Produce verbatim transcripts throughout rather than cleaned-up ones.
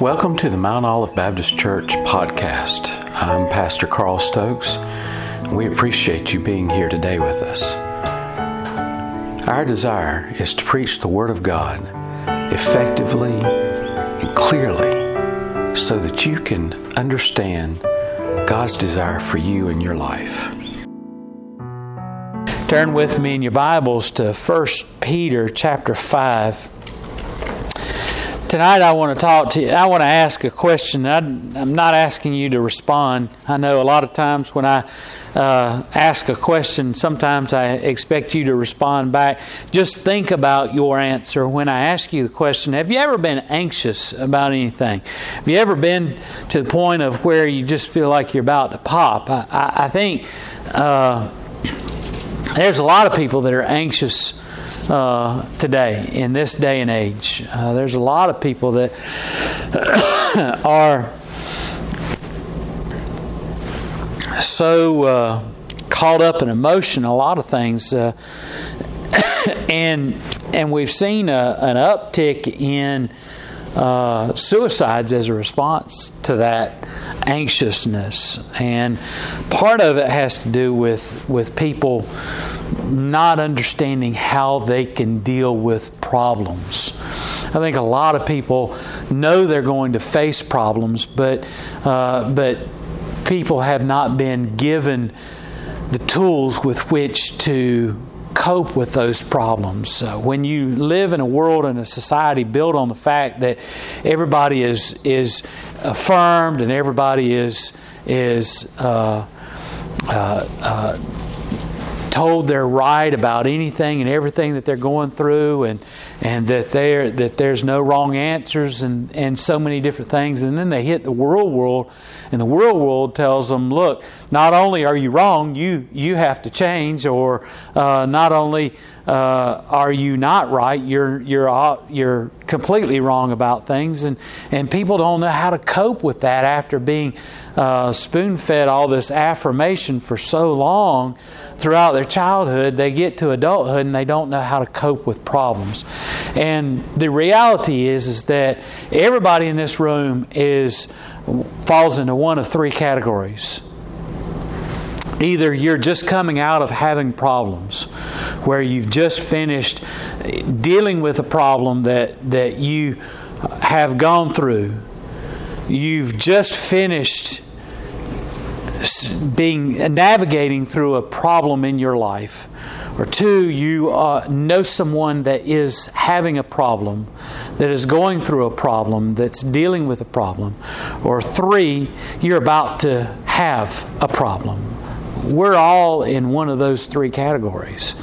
Welcome to the Mount Olive Baptist Church podcast. I'm Pastor Carl Stokes. We appreciate you being here today with us. Our desire is to preach the Word of God effectively and clearly so that you can understand God's desire for you and your life. Turn with me in your Bibles to First Peter chapter five. Tonight I want to talk to you. I want to ask a question. I, I'm not asking you to respond. I know a lot of times when I uh, ask a question, sometimes I expect you to respond back. Just think about your answer when I ask you the question. Have you ever been anxious about anything? Have you ever been to the point of where you just feel like you're about to pop? I, I, I think uh, there's a lot of people that are anxious Uh, today, in this day and age. Uh, there's a lot of people that are so uh, caught up in emotion, a lot of things. Uh, and and we've seen a, an uptick in Uh, suicides as a response to that anxiousness. And part of it has to do with, with people not understanding how they can deal with problems. I think a lot of people know they're going to face problems, but uh, but people have not been given the tools with which to cope with those problems. Uh, when you live in a world and a society built on the fact that everybody is is affirmed and everybody is is uh, uh, uh, told they're right about anything and everything that they're going through, and and that there that there's no wrong answers and and so many different things, and then they hit the real world, and the real world tells them, look, not only are you wrong, you, you have to change, or uh, not only uh, are you not right, you're you're you're completely wrong about things, and, and people don't know how to cope with that after being uh, spoon-fed all this affirmation for so long throughout their childhood. They get to adulthood and they don't know how to cope with problems. And the reality is, is that everybody in this room is falls into one of three categories. Either you're just coming out of having problems, where you've just finished dealing with a problem that, that you have gone through. You've just finished being navigating through a problem in your life. Or two, you uh, know someone that is having a problem, that is going through a problem, that's dealing with a problem. Or three, you're about to have a problem. We're all in one of those three categories.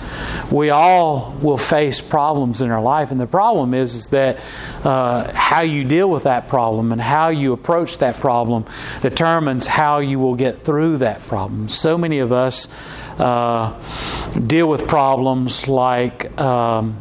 We all will face problems in our life, and the problem is, is that uh, how you deal with that problem and how you approach that problem determines how you will get through that problem. So many of us uh, deal with problems like... Um,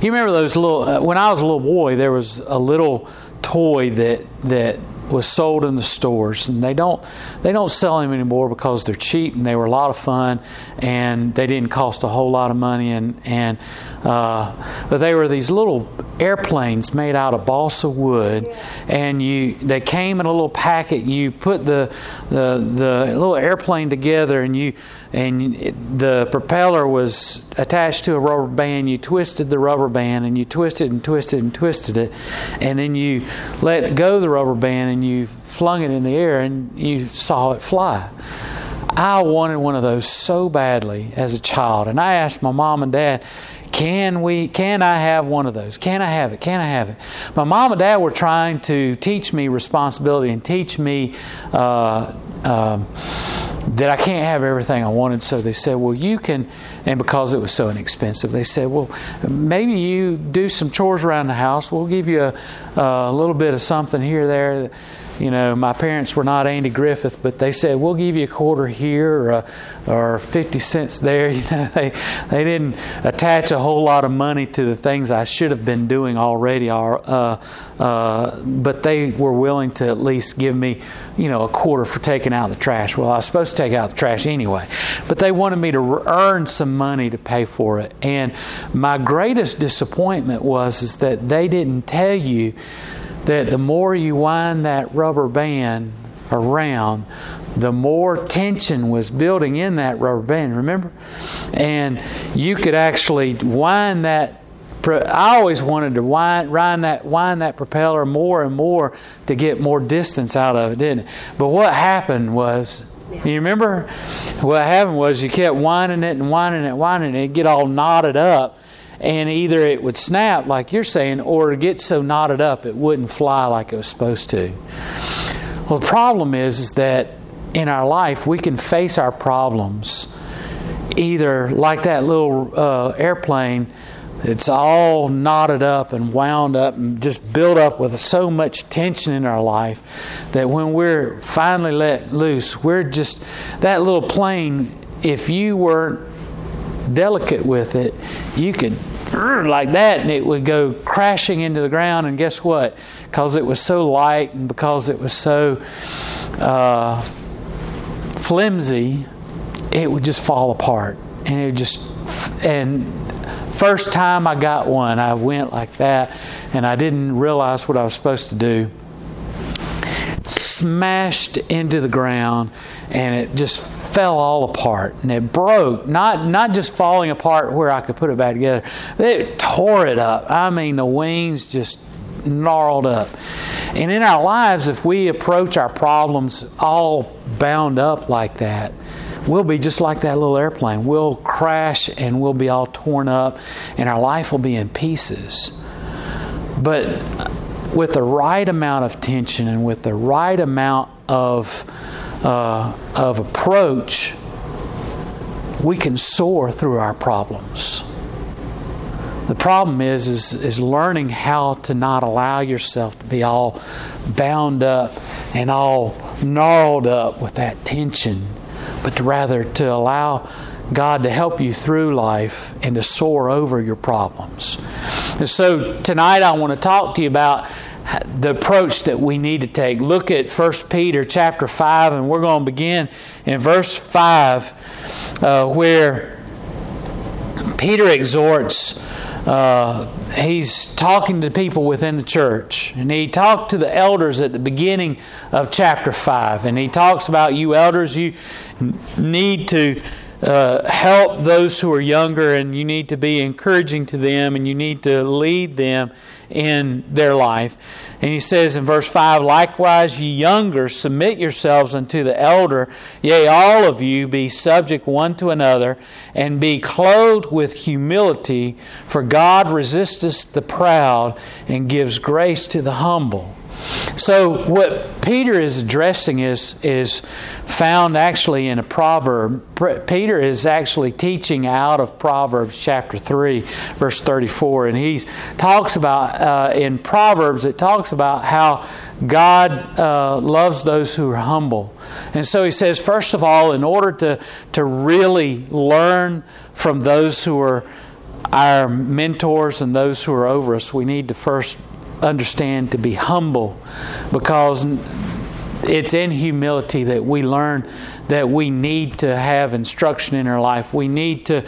you remember those little... Uh, when I was a little boy, there was a little toy that... that was sold in the stores, and they don't they don't sell them anymore because they're cheap and they were a lot of fun and they didn't cost a whole lot of money, and and uh, but they were these little airplanes made out of balsa wood, and you they came in a little packet. You put the the, the little airplane together, and you and the propeller was attached to a rubber band. You twisted the rubber band, and you twisted and twisted and twisted it, and then you let go the rubber band and you flung it in the air, and you saw it fly. I wanted one of those so badly as a child, and I asked my mom and dad, Can we? Can I have one of those? Can I have it? Can I have it? My mom and dad were trying to teach me responsibility and teach me uh, um, that I can't have everything I wanted. So they said, well, you can, and because it was so inexpensive, they said, well, maybe you do some chores around the house. We'll give you a, a little bit of something here, there. you know, my parents were not Andy Griffith, but they said, we'll give you a quarter here or, a, or fifty cents there. You know, they, they didn't attach a whole lot of money to the things I should have been doing already. Uh, uh, but they were willing to at least give me, you know, a quarter for taking out the trash. Well, I was supposed to take out the trash anyway. But they wanted me to earn some money to pay for it. And my greatest disappointment was is that they didn't tell you that the more you wind that rubber band around, the more tension was building in that rubber band, remember? And you could actually wind that. I always wanted to wind, wind, that, wind that propeller more and more to get more distance out of it, didn't it? But what happened was, you remember? What happened was you kept winding it and winding it and winding it. It'd get all knotted up. And either it would snap, like you're saying, or get so knotted up it wouldn't fly like it was supposed to. Well, the problem is, is that in our life we can face our problems either like that little uh, airplane. It's all knotted up and wound up and just built up with so much tension in our life that when we're finally let loose, we're just that little plane. If you weren't delicate with it, you could like that and it would go crashing into the ground. And guess what? Because it was so light and because it was so uh, flimsy, it would just fall apart. And it would just and first time I got one, I went like that and I didn't realize what I was supposed to do. Smashed into the ground and it just fell all apart and it broke. Not not just falling apart where I could put it back together. It tore it up. I mean, the wings just gnarled up. And in our lives, if we approach our problems all bound up like that, we'll be just like that little airplane. We'll crash and we'll be all torn up and our life will be in pieces. But with the right amount of tension and with the right amount of Uh, of approach, we can soar through our problems. The problem is, is is learning how to not allow yourself to be all bound up and all gnarled up with that tension, but to rather to allow God to help you through life and to soar over your problems. And so tonight I want to talk to you about the approach that we need to take. Look at First Peter chapter five, and we're going to begin in verse five, uh, where Peter exhorts. Uh, he's talking to people within the church, and he talked to the elders at the beginning of chapter five, and he talks about you elders, you need to Uh, help those who are younger, and you need to be encouraging to them, and you need to lead them in their life. And he says in verse five, likewise, ye younger, submit yourselves unto the elder. Yea, all of you be subject one to another, and be clothed with humility, for God resisteth the proud, and gives grace to the humble. So what Peter is addressing is is found actually in a proverb. Peter is actually teaching out of Proverbs chapter three, verse thirty-four. And he talks about, uh, in Proverbs, it talks about how God uh, loves those who are humble. And so he says, first of all, in order to, to really learn from those who are our mentors and those who are over us, we need to first understand to be humble, because it's in humility that we learn that we need to have instruction in our life. We need to,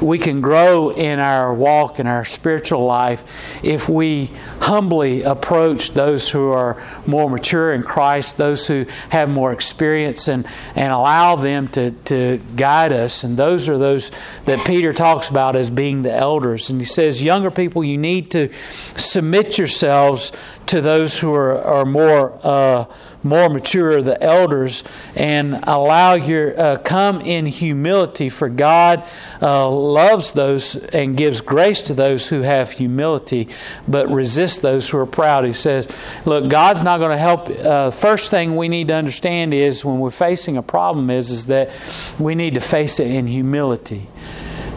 we can grow in our walk, in our spiritual life, if we humbly approach those who are more mature in Christ, those who have more experience, and, and allow them to, to guide us. And those are those that Peter talks about as being the elders. And he says, younger people, you need to submit yourselves to those who are, are more uh, more mature, the elders, and allow your uh, come in humility, for God uh, loves those and gives grace to those who have humility, but resist those who are proud. He says, look, God's not going to help. Uh, first thing we need to understand is when we're facing a problem is, is that we need to face it in humility.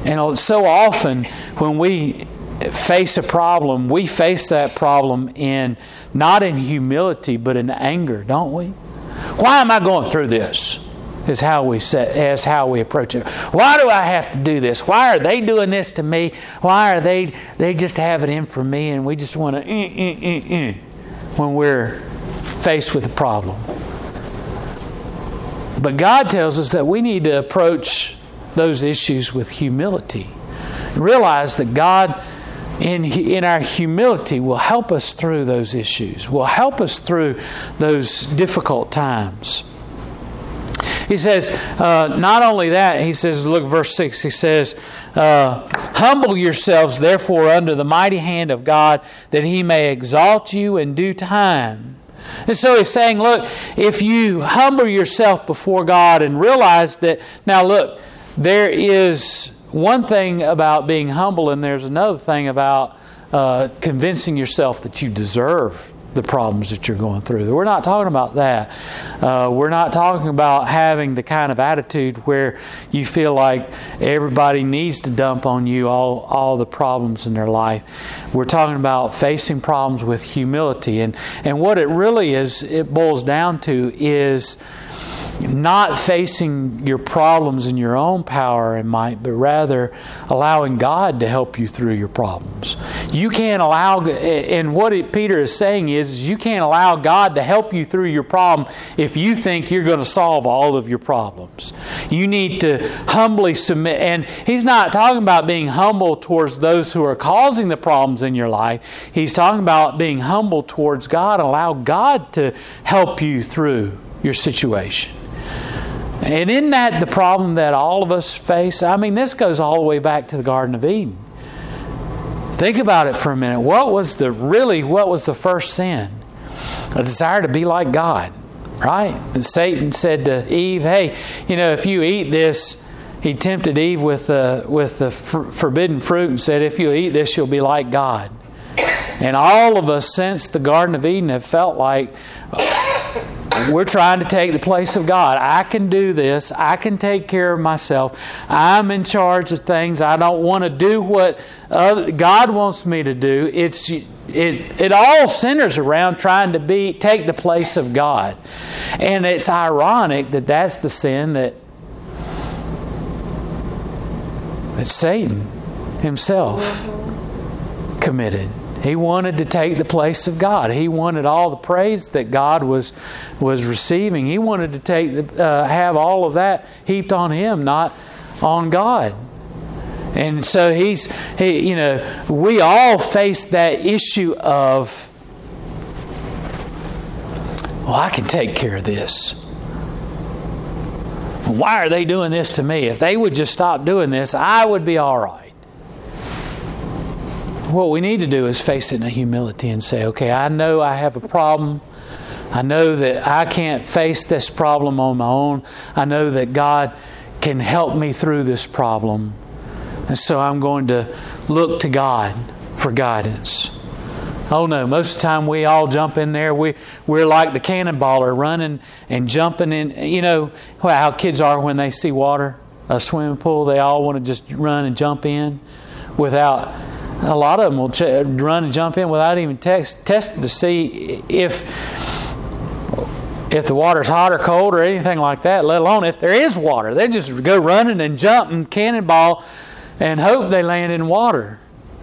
And so often when we face a problem, we face that problem in not in humility, but in anger, don't we? Why am I going through this? Is how we say, is how we approach it. Why do I have to do this? Why are they doing this to me? Why are they they just have it in for me? And we just want to eh, eh, eh, eh, when we're faced with a problem. But God tells us that we need to approach those issues with humility. Realize that God, in in our humility, will help us through those issues. Will help us through those difficult times. He says, uh, not only that, he says, look, verse six, he says, uh, humble yourselves, therefore, under the mighty hand of God, that He may exalt you in due time. And so he's saying, look, if you humble yourself before God and realize that, now look, there is one thing about being humble, and there's another thing about uh, convincing yourself that you deserve the problems that you're going through. We're not talking about that. Uh, we're not talking about having the kind of attitude where you feel like everybody needs to dump on you all, all the problems in their life. We're talking about facing problems with humility. And, and what it really is, it boils down to is not facing your problems in your own power and might, but rather allowing God to help you through your problems. You can't allow, and what it, Peter is saying is, is, you can't allow God to help you through your problem if you think you're going to solve all of your problems. You need to humbly submit, and he's not talking about being humble towards those who are causing the problems in your life. He's talking about being humble towards God. Allow God to help you through your situation. And isn't that the problem that all of us face? I mean, this goes all the way back to the Garden of Eden. Think about it for a minute. What was the really, what was the first sin? A desire to be like God, right? And Satan said to Eve, hey, you know, if you eat this, he tempted Eve with the, with the for- forbidden fruit and said, if you eat this, you'll be like God. And all of us since the Garden of Eden have felt like we're trying to take the place of God. I can do this. I can take care of myself. I'm in charge of things. I don't want to do what uh, God wants me to do. It's it. It all centers around trying to be take the place of God, and it's ironic that that's the sin that that Satan himself committed. He wanted to take the place of God. He wanted all the praise that God was was receiving. He wanted to take uh, have all of that heaped on him, not on God. And so he's he you know we all face that issue of, well, I can take care of this. Why are they doing this to me? If they would just stop doing this, I would be all right. What we need to do is face it in humility and say, okay, I know I have a problem. I know that I can't face this problem on my own. I know that God can help me through this problem. And so I'm going to look to God for guidance. Oh no, most of the time we all jump in there. We, we're like the cannonballer running and jumping in. You know how kids are when they see water, a swimming pool, they all want to just run and jump in without... A lot of them will ch- run and jump in without even text, testing to see if if the water's hot or cold or anything like that, let alone if there is water. They just go running and jump and cannonball and hope they land in water.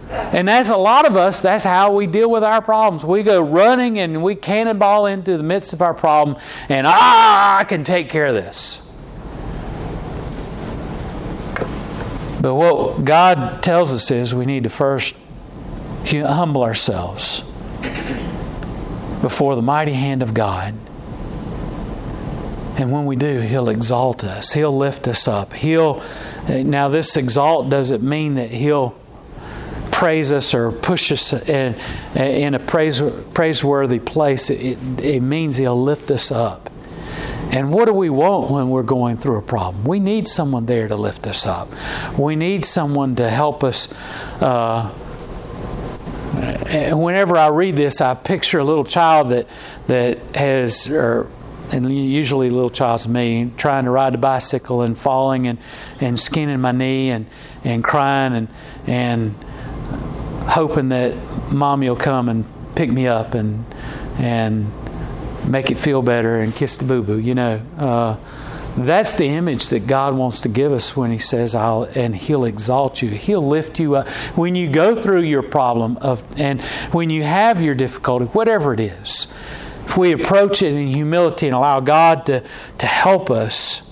And that's a lot of us. That's how we deal with our problems. We go running and we cannonball into the midst of our problem and, ah, I can take care of this. But what God tells us is we need to first humble ourselves before the mighty hand of God. And when we do, He'll exalt us. He'll lift us up. He'll now this exalt doesn't mean that He'll praise us or push us in, in a praise, praiseworthy place. It, it means He'll lift us up. And what do we want when we're going through a problem? We need someone there to lift us up. We need someone to help us. Uh, whenever I read this, I picture a little child that that has, or and usually little child's me, trying to ride a bicycle and falling and, and skinning my knee and, and crying and and hoping that mommy will come and pick me up and and make it feel better and kiss the boo-boo, you know. Uh, that's the image that God wants to give us when He says, "I'll," and He'll exalt you. He'll lift you up. When you go through your problem of, and when you have your difficulty, whatever it is, if we approach it in humility and allow God to, to help us,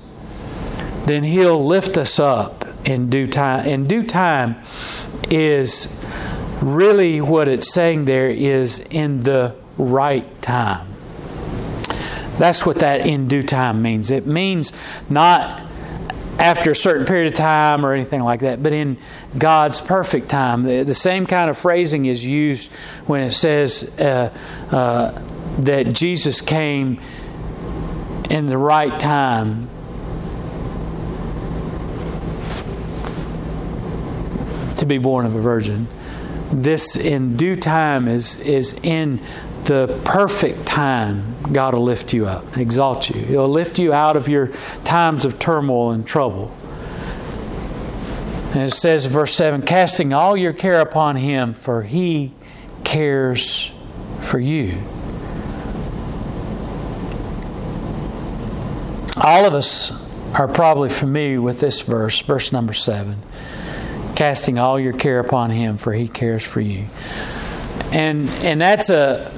then He'll lift us up in due time. In due time is really what it's saying there, is in the right time. That's what that "in due time" means. It means not after a certain period of time or anything like that, but in God's perfect time. The, the same kind of phrasing is used when it says uh, uh, that Jesus came in the right time. To be born of a virgin. This "in due time" is is in the perfect time. God will lift you up, exalt you. He'll lift you out of your times of turmoil and trouble. And it says in verse seven, "Casting all your care upon Him, for He cares for you." All of us are probably familiar with this verse, verse number seven. Casting all your care upon Him, for He cares for you. And and that's a,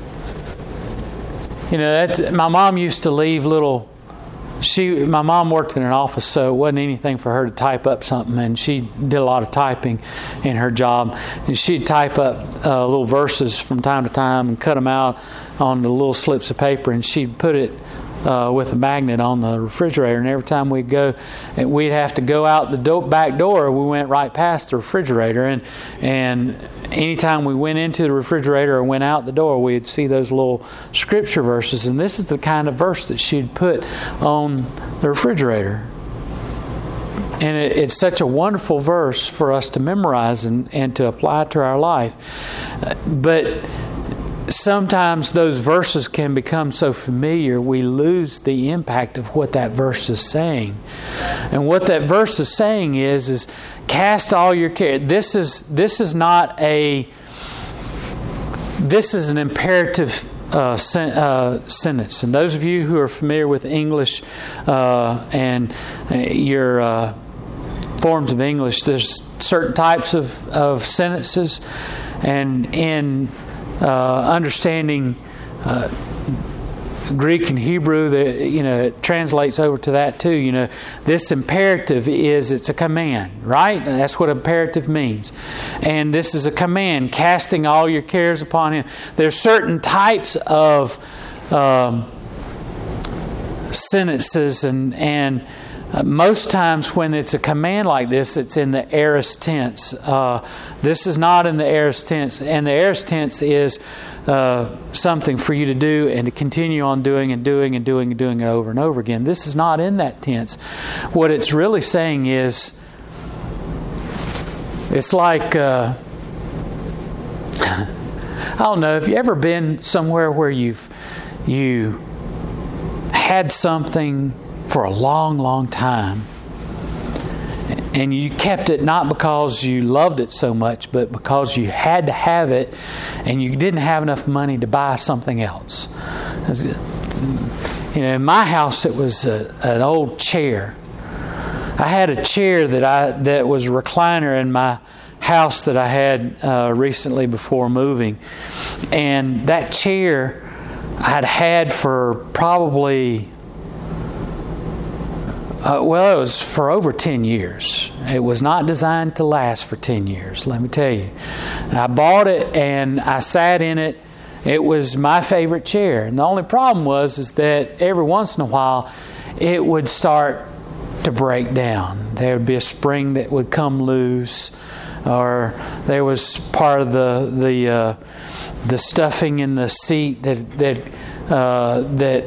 you know, that's, my mom used to leave little, she, my mom worked in an office, so it wasn't anything for her to type up something, and she did a lot of typing in her job. And she'd type up uh, little verses from time to time and cut them out on the little slips of paper, and she'd put it Uh, with a magnet on the refrigerator, and every time we'd go, and we'd have to go out the do- back door, we went right past the refrigerator, and and anytime we went into the refrigerator or went out the door, we'd see those little scripture verses, and this is the kind of verse that she'd put on the refrigerator. And it, it's such a wonderful verse for us to memorize and, and to apply to our life. But sometimes those verses can become so familiar we lose the impact of what that verse is saying. And what that verse is saying is, is cast all your care. This is this is not a this is an imperative uh, sen, uh, sentence. And those of you who are familiar with English uh, and your uh, forms of English, there's certain types of of sentences, and in Uh, understanding uh, Greek and Hebrew, the, you know, it translates over to that too. You know, this imperative is, it's a command, right? That's what imperative means. And this is a command, casting all your cares upon Him. There's certain types of um, sentences, and and uh, most times when it's a command like this, it's in the aorist tense. Uh, this is not in the aorist tense. And the aorist tense is uh, something for you to do and to continue on doing and doing and doing and doing it over and over again. This is not in that tense. What it's really saying is, it's like, uh, I don't know, have you ever been somewhere where you've you had something for a long, long time, and you kept it not because you loved it so much, but because you had to have it, and you didn't have enough money to buy something else? You know, in my house, it was a, an old chair. I had a chair that I that was a recliner in my house that I had uh, recently before moving, and that chair I'd had for probably. Uh, well, it was for over ten years. It was not designed to last for ten years, let me tell you. And I bought it and I sat in it. It was my favorite chair. And the only problem was is that every once in a while it would start to break down. There would be a spring that would come loose, or there was part of the the uh, the stuffing in the seat that that uh, that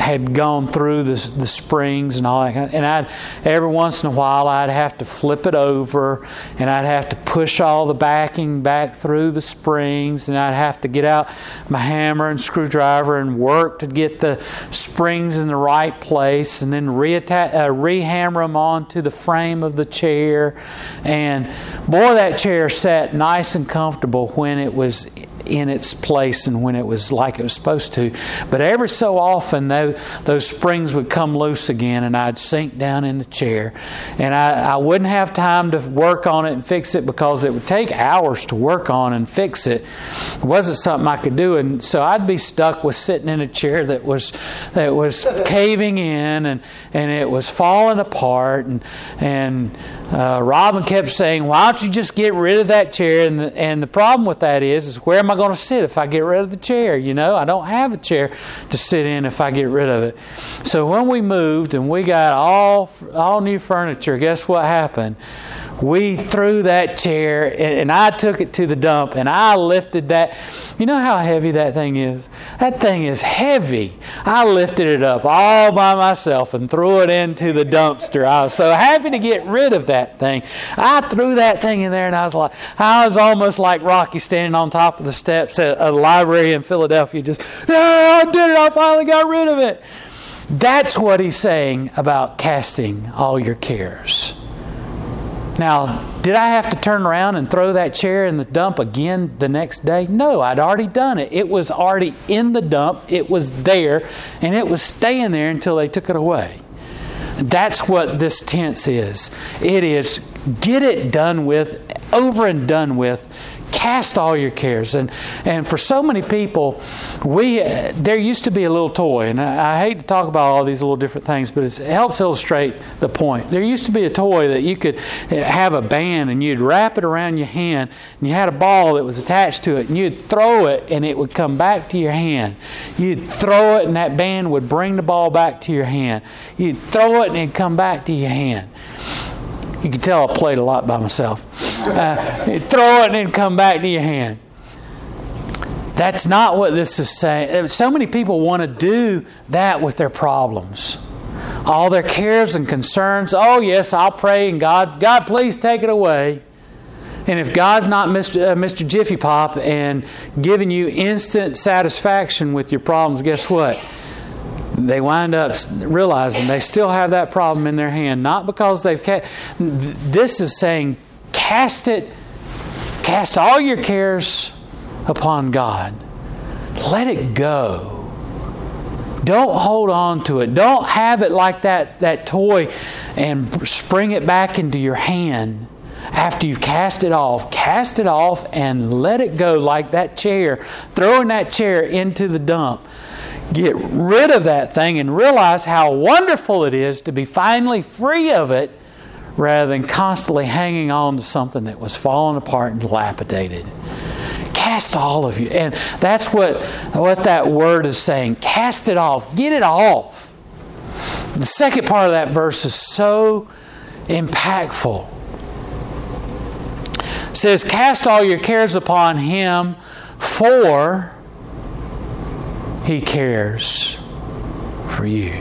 had gone through the, the springs and all that. And I'd, every once in a while I'd have to flip it over and I'd have to push all the backing back through the springs, and I'd have to get out my hammer and screwdriver and work to get the springs in the right place, and then reattach, uh, rehammer them onto the frame of the chair. And boy, that chair sat nice and comfortable when it was in its place and when it was like it was supposed to. But every so often those, those springs would come loose again and I'd sink down in the chair. And I, I wouldn't have time to work on it and fix it, because it would take hours to work on and fix it. It wasn't something I could do, and so I'd be stuck with sitting in a chair that was that was caving in and, and it was falling apart. And and uh, Robin kept saying, "Why don't you just get rid of that chair?" And the, and the problem with that is, is where am I going to sit if I get rid of the chair? You know, I don't have a chair to sit in if I get rid of it. So when we moved and we got all all new furniture, guess what happened? We threw that chair, and I took it to the dump, and I lifted that. You know how heavy that thing is? That thing is heavy. I lifted it up all by myself and threw it into the dumpster. I was so happy to get rid of that thing. I threw that thing in there, and I was like, I was almost like Rocky standing on top of the steps at a library in Philadelphia, just, "No, I did it, I finally got rid of it." That's what he's saying about casting all your cares. Now, did I have to turn around and throw that chair in the dump again the next day? No, I'd already done it. It was already in the dump. It was there, and it was staying there until they took it away. That's what this tense is. It is get it done with, over and done with. Cast all your cares. And and for so many people, we uh, there used to be a little toy, and I, I hate to talk about all these little different things, but it's, it helps illustrate the point. There used to be a toy that you could have a band, and you'd wrap it around your hand, and you had a ball that was attached to it, and you'd throw it, and it would come back to your hand. You'd throw it, and that band would bring the ball back to your hand. You'd throw it, and it'd come back to your hand. You can tell I played a lot by myself. Uh, throw it and then come back to your hand. That's not what this is saying. So many people want to do that with their problems. All their cares and concerns. Oh, yes, I'll pray, and God, God, please take it away. And if God's not Mister Uh, Mister Jiffy Pop and giving you instant satisfaction with your problems, guess what? They wind up realizing they still have that problem in their hand. Not because they've... Ca- this is saying, cast it, cast all your cares upon God. Let it go. Don't hold on to it. Don't have it like that, that toy and spring it back into your hand after you've cast it off. Cast it off and let it go, like that chair, throwing that chair into the dump. Get rid of that thing and realize how wonderful it is to be finally free of it, rather than constantly hanging on to something that was falling apart and dilapidated. Cast all of you. And that's what, what that word is saying. Cast it off. Get it off. The second part of that verse is so impactful. It says, "Cast all your cares upon Him, for He cares for you."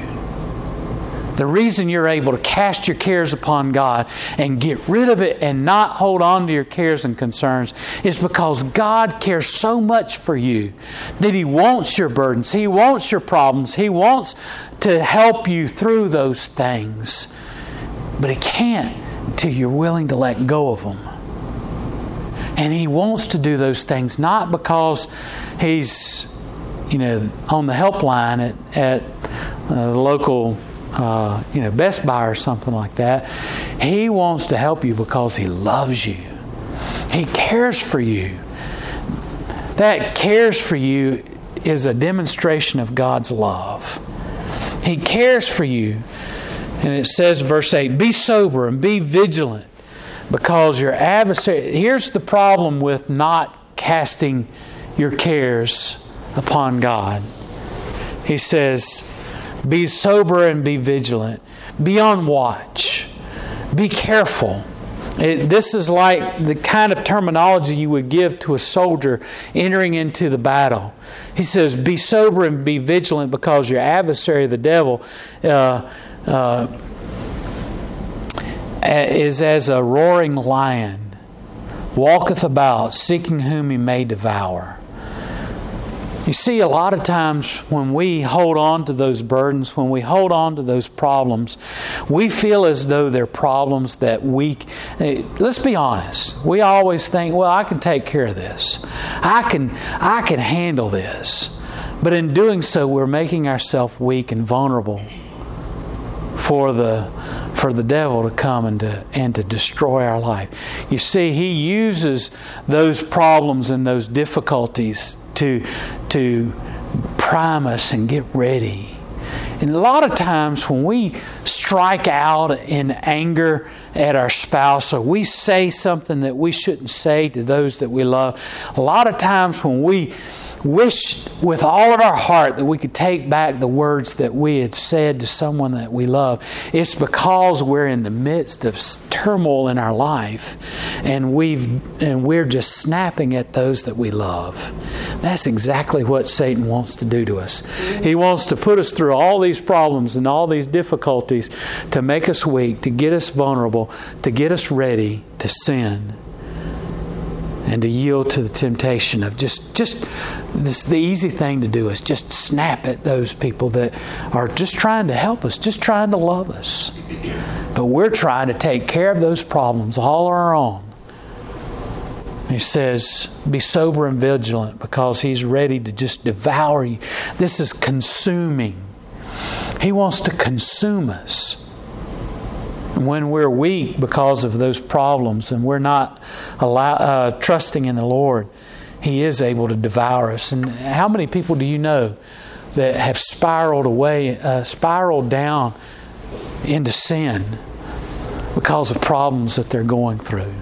The reason you're able to cast your cares upon God and get rid of it and not hold on to your cares and concerns is because God cares so much for you that He wants your burdens. He wants your problems. He wants to help you through those things. But He can't until you're willing to let go of them. And He wants to do those things not because He's, you know, on the helpline at, at uh, the local Uh, you know, Best Buy or something like that. He wants to help you because He loves you. He cares for you. That cares for you is a demonstration of God's love. He cares for you. And it says, verse eight, "Be sober and be vigilant, because your adversary..." Here's the problem with not casting your cares upon God. He says, "Be sober and be vigilant." Be on watch. Be careful. It, this is like the kind of terminology you would give to a soldier entering into the battle. He says, be sober and be vigilant, because your adversary, the devil, uh, uh, is as a roaring lion, walketh about, seeking whom he may devour. You see, a lot of times when we hold on to those burdens, when we hold on to those problems, we feel as though they're problems that we... Let's be honest. We always think, well, I can take care of this. I can, I can handle this. But in doing so, we're making ourselves weak and vulnerable for the for the devil to come and to and to destroy our life. You see, he uses those problems and those difficulties to to prime us and get ready. And a lot of times when we strike out in anger at our spouse, or we say something that we shouldn't say to those that we love, a lot of times when we wish with all of our heart that we could take back the words that we had said to someone that we love, it's because we're in the midst of turmoil in our life, and we've and we're just snapping at those that we love. That's exactly what Satan wants to do to us. He wants to put us through all these problems and all these difficulties to make us weak, to get us vulnerable, to get us ready to sin and to yield to the temptation of just just this, the easy thing to do is just snap at those people that are just trying to help us, just trying to love us. But we're trying to take care of those problems all on our own. He says, be sober and vigilant, because he's ready to just devour you. This is consuming. He wants to consume us. When we're weak because of those problems and we're not allow, uh, trusting in the Lord, He is able to devour us. And how many people do you know that have spiraled away, uh, spiraled down into sin because of problems that they're going through?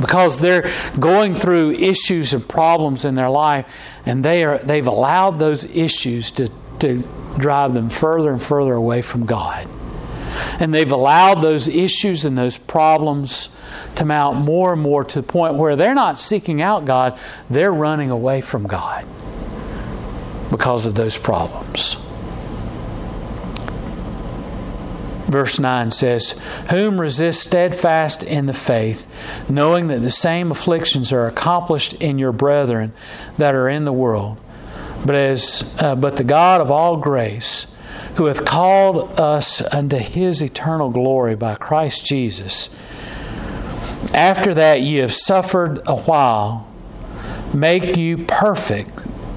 Because they're going through issues and problems in their life, and they are they've allowed those issues to to drive them further and further away from God. And they've allowed those issues and those problems to mount more and more to the point where they're not seeking out God. They're running away from God because of those problems. Verse nine says, whom resist steadfast in the faith, knowing that the same afflictions are accomplished in your brethren that are in the world. But as uh, but the God of all grace, who hath called us unto His eternal glory by Christ Jesus, after that ye have suffered a while, make you perfect,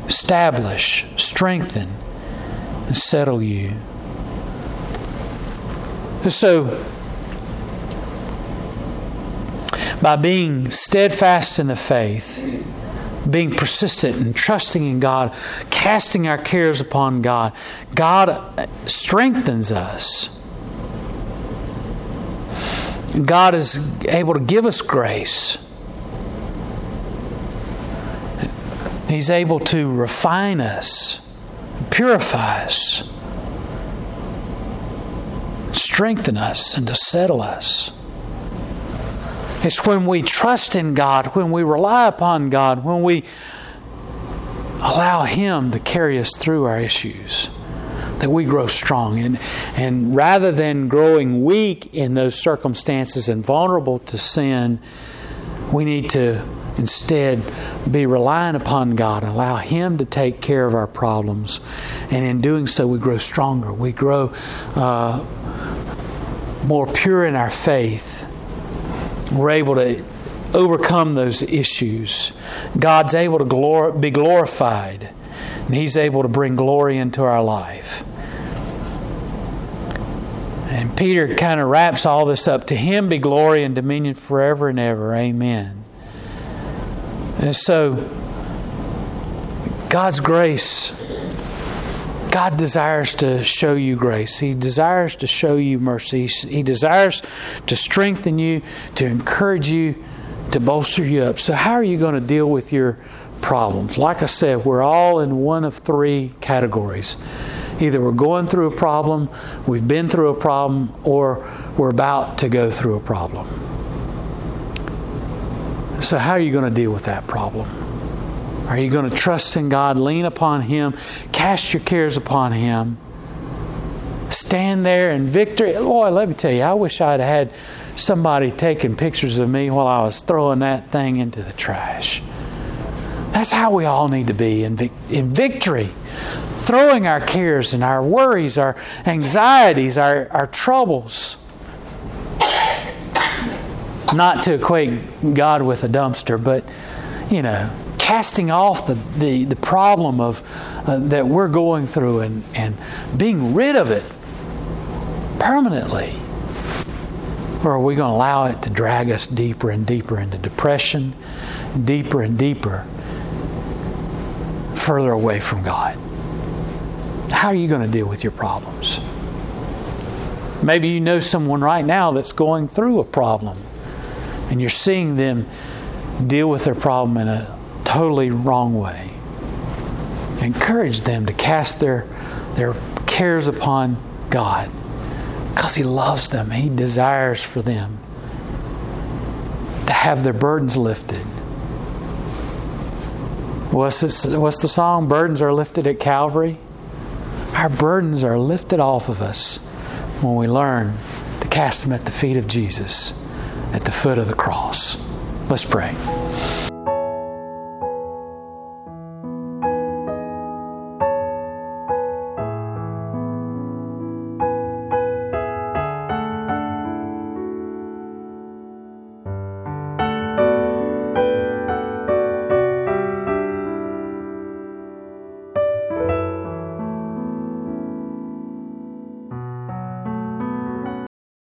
establish, strengthen, and settle you. So, by being steadfast in the faith, being persistent and trusting in God, casting our cares upon God, God strengthens us. God is able to give us grace. He's able to refine us, purify us, strengthen us, and to settle us. It's when we trust in God, when we rely upon God, when we allow Him to carry us through our issues, that we grow strong. And, and rather than growing weak in those circumstances and vulnerable to sin, we need to instead be relying upon God, allow Him to take care of our problems. And in doing so, we grow stronger. We grow uh, more pure in our faith. We're able to overcome those issues. God's able to glor- be glorified, and He's able to bring glory into our life. And Peter kind of wraps all this up. To Him be glory and dominion forever and ever. Amen. And so, God's grace, God desires to show you grace. He desires to show you mercy. He desires to strengthen you, to encourage you, to bolster you up. So how are you going to deal with your problems? Like I said, we're all in one of three categories. Either we're going through a problem, we've been through a problem, or we're about to go through a problem. So how are you going to deal with that problem? Are you going to trust in God, lean upon Him, cast your cares upon Him, stand there in victory? Boy, let me tell you, I wish I'd had somebody taking pictures of me while I was throwing that thing into the trash. That's how we all need to be in vic- in victory. Throwing our cares and our worries, our anxieties, our, our troubles. Not to equate God with a dumpster, but, you know, casting off the, the, the problem of uh, that we're going through and, and being rid of it permanently. Or are we going to allow it to drag us deeper and deeper into depression, deeper and deeper, further away from God? How are you going to deal with your problems? Maybe you know someone right now that's going through a problem, and you're seeing them deal with their problem in a totally wrong way. Encourage them to cast their, their cares upon God, because He loves them. He desires for them to have their burdens lifted. What's, this, what's the song? Burdens are lifted at Calvary. Our burdens are lifted off of us when we learn to cast them at the feet of Jesus, at the foot of the cross. Let's pray.